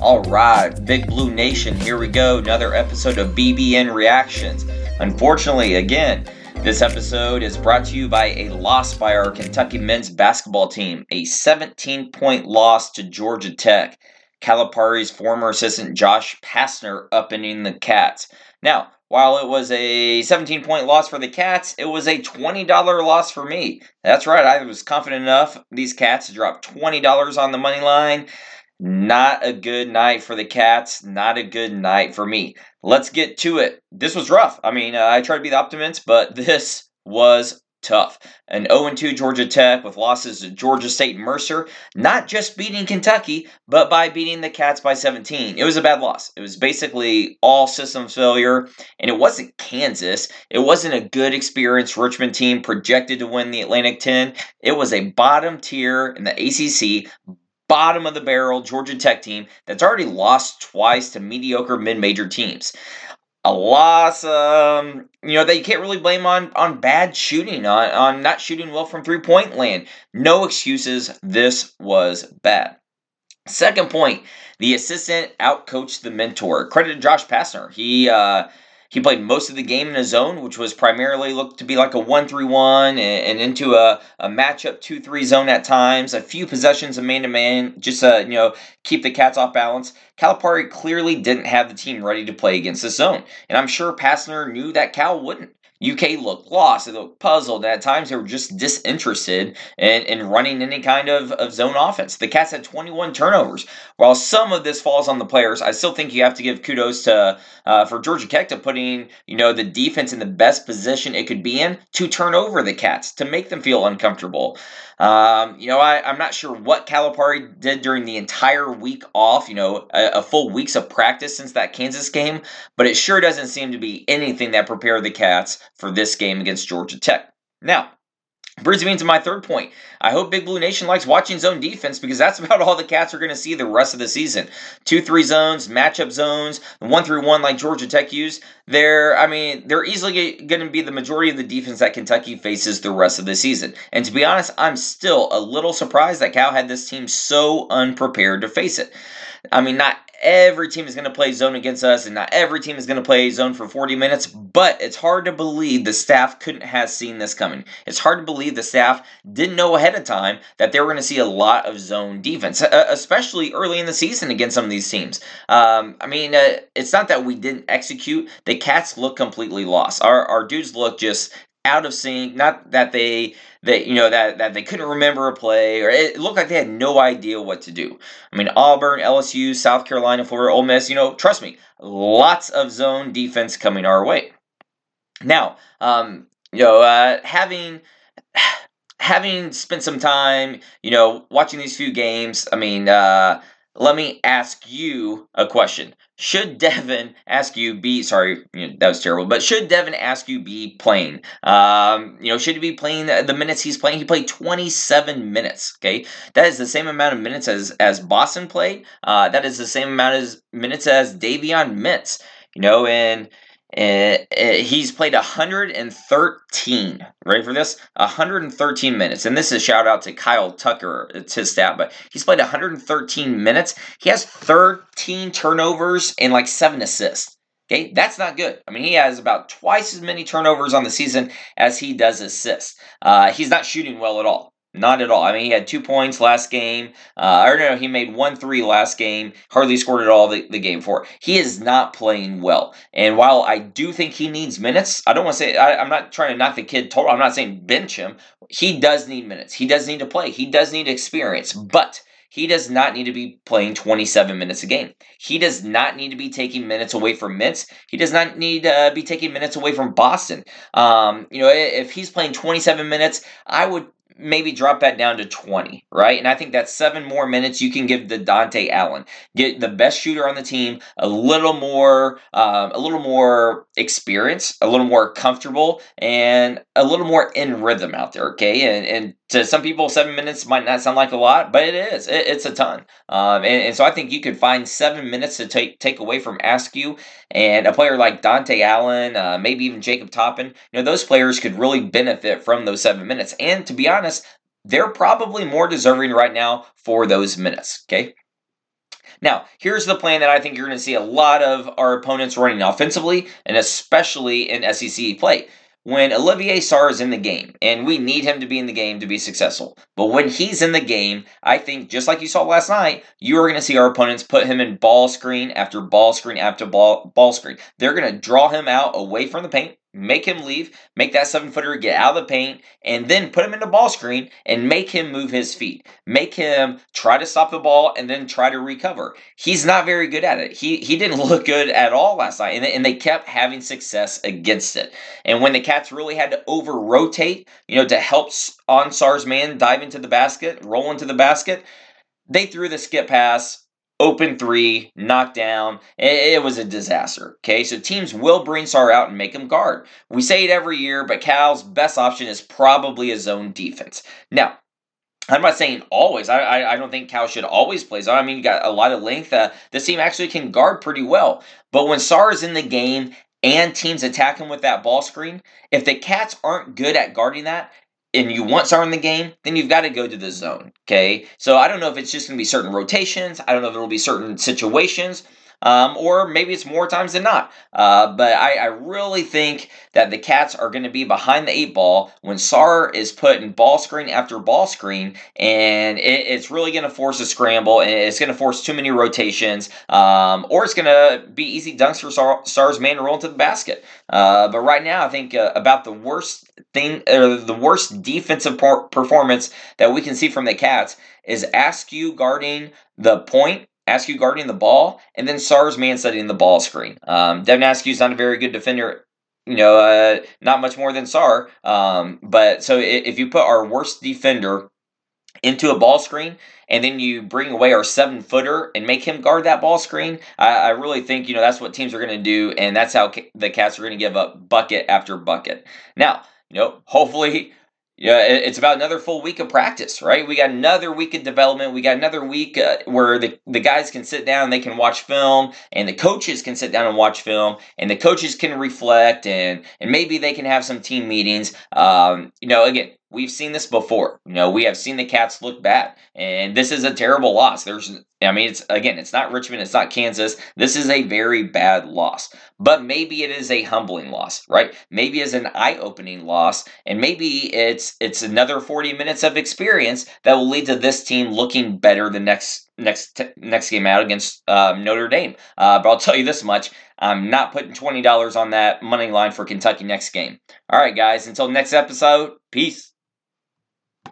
All right, Big Blue Nation, here we go. Another episode of BBN Reactions. Unfortunately, again, this episode is brought to you by a loss by our Kentucky men's basketball team, a 17-point loss to Georgia Tech. Calipari's former assistant Josh Pastner upending the Cats. Now, while it was a 17-point loss for the Cats, it was a $20 loss for me. That's right, I was confident enough these Cats to drop $20 on the money line. Not a good night for the Cats. Not a good night for me. Let's get to it. This was rough. I mean, I try to be the optimist, but this was tough. An 0-2 Georgia Tech with losses to Georgia State and Mercer. Not just beating Kentucky, but by beating the Cats by 17. It was a bad loss. It was basically all system failure, and it wasn't Kansas. It wasn't a good experienced Richmond team projected to win the Atlantic 10. It was a bottom tier in the ACC, bottom of the barrel Georgia Tech team that's already lost twice to mediocre mid-major teams. A loss, that you can't really blame on bad shooting, on not shooting well from three-point land. No excuses. This was bad. Second point, the assistant outcoached the mentor. Credit to Josh Pastner. He played most of the game in his zone, which was primarily looked to be like a 1-3-1 and into a matchup 2-3 zone at times. A few possessions of man-to-man, just keep the Cats off balance. Calipari clearly didn't have the team ready to play against this zone, and I'm sure Pastner knew that Cal wouldn't. UK looked lost, they looked puzzled, and at times they were just disinterested in running any kind of zone offense. The Cats had 21 turnovers. While some of this falls on the players, I still think you have to give kudos to for Georgia Tech to putting the defense in the best position it could be in to turn over the Cats, to make them feel uncomfortable. I'm not sure what Calipari did during the entire week off, a full week's of practice since that Kansas game, but it sure doesn't seem to be anything that prepared the Cats for this game against Georgia Tech. Now, brings me to my third point. I hope Big Blue Nation likes watching zone defense because that's about all the Cats are going to see the rest of the season. 2-3 zones, matchup zones, 1-3-1 like Georgia Tech used. They're easily going to be the majority of the defense that Kentucky faces the rest of the season. And to be honest, I'm still a little surprised that Cal had this team so unprepared to face it. I mean, not every team is going to play zone against us, and not every team is going to play zone for 40 minutes, but it's hard to believe the staff couldn't have seen this coming. It's hard to believe the staff didn't know ahead of time that they were going to see a lot of zone defense, especially early in the season against some of these teams. It's not that we didn't execute. The Cats look completely lost. Our dudes look just out of sync. Not that that they couldn't remember a play, or it looked like they had no idea what to do. I mean, Auburn, LSU, South Carolina, Florida, Ole Miss, trust me, lots of zone defense coming our way. Now, having spent some time, watching these few games, let me ask you a question. Should Devin Askew be? Sorry, that was terrible. But should Devin Askew be playing? Should he be playing the minutes he's playing? He played 27 minutes. Okay, that is the same amount of minutes as Boston played. That is the same amount of minutes as Davion Mintz. And he's played 113. Ready for this? 113 minutes. And this is a shout out to Kyle Tucker. It's his stat, but he's played 113 minutes. He has 13 turnovers and 7 assists. Okay, that's not good. I mean, he has about twice as many turnovers on the season as he does assists. He's not shooting well at all. Not at all. I mean, he had 2 points last game. He made 1-3 last game. Hardly scored at all the game before. He is not playing well. And while I do think he needs minutes, I don't want to say, I'm not trying to knock the kid total. I'm not saying bench him. He does need minutes. He does need to play. He does need experience. But he does not need to be playing 27 minutes a game. He does not need to be taking minutes away from Mintz. He does not need to be taking minutes away from Boston. If he's playing 27 minutes, I would maybe drop that down to 20, right? And I think that's 7 more minutes you can give to Dante Allen. Get the best shooter on the team, a little more experience, a little more comfortable, and a little more in rhythm out there, okay? And to some people, 7 minutes might not sound like a lot, but it is. It's a ton. And so I think you could find 7 minutes to take away from Askew, and a player like Dante Allen, maybe even Jacob Toppin, those players could really benefit from those 7 minutes. And to be honest, they're probably more deserving right now for those minutes, okay? Now, here's the plan that I think you're going to see a lot of our opponents running offensively, and especially in SEC play. When Olivier Sarr is in the game, and we need him to be in the game to be successful, but when he's in the game, I think, just like you saw last night, you are going to see our opponents put him in ball screen after ball screen after ball screen. They're going to draw him out away from the paint, make him leave, make that seven-footer get out of the paint, and then put him in the ball screen and make him move his feet. Make him try to stop the ball and then try to recover. He's not very good at it. He didn't look good at all last night, and they kept having success against it. And when the Cats really had to over-rotate, to help on Sarr's man dive into the basket, roll into the basket, they threw the skip pass, open three, knocked down. It was a disaster. Okay, so teams will bring Sarr out and make him guard. We say it every year, but Cal's best option is probably a zone defense. Now, I'm not saying always. I don't think Cal should always play zone. I mean, you got a lot of length. This team actually can guard pretty well. But when Sarr is in the game and teams attack him with that ball screen, if the Cats aren't good at guarding that, and you want Sarr in the game, then you've got to go to the zone, okay? So I don't know if it's just going to be certain rotations. I don't know if it will be certain situations, or maybe it's more times than not. But I really think that the Cats are going to be behind the eight ball when Sarr is put in ball screen after ball screen, and it's really going to force a scramble, and it's going to force too many rotations, or it's going to be easy dunks for Sarr's man to roll into the basket. But right now, I think about the worst thing, or the worst defensive performance that we can see from the Cats, is Askew guarding the point, Askew guarding the ball, and then Sarr's man studying the ball screen. Devin Askew's not a very good defender, not much more than Sarr. But so if you put our worst defender into a ball screen, and then you bring away our seven-footer and make him guard that ball screen, I really think that's what teams are going to do, and that's how the Cats are going to give up bucket after bucket. Now, hopefully, it's about another full week of practice, right? We got another week of development. We got another week where the guys can sit down, and they can watch film, and the coaches can sit down and watch film, and the coaches can reflect, and maybe they can have some team meetings. Again, we've seen this before. We have seen the Cats look bad, and this is a terrible loss. It's not Richmond, it's not Kansas. This is a very bad loss, but maybe it is a humbling loss, right? Maybe it's an eye-opening loss, and maybe it's another 40 minutes of experience that will lead to this team looking better the next game out against Notre Dame. But I'll tell you this much: I'm not putting $20 on that money line for Kentucky next game. All right, guys. Until next episode, peace.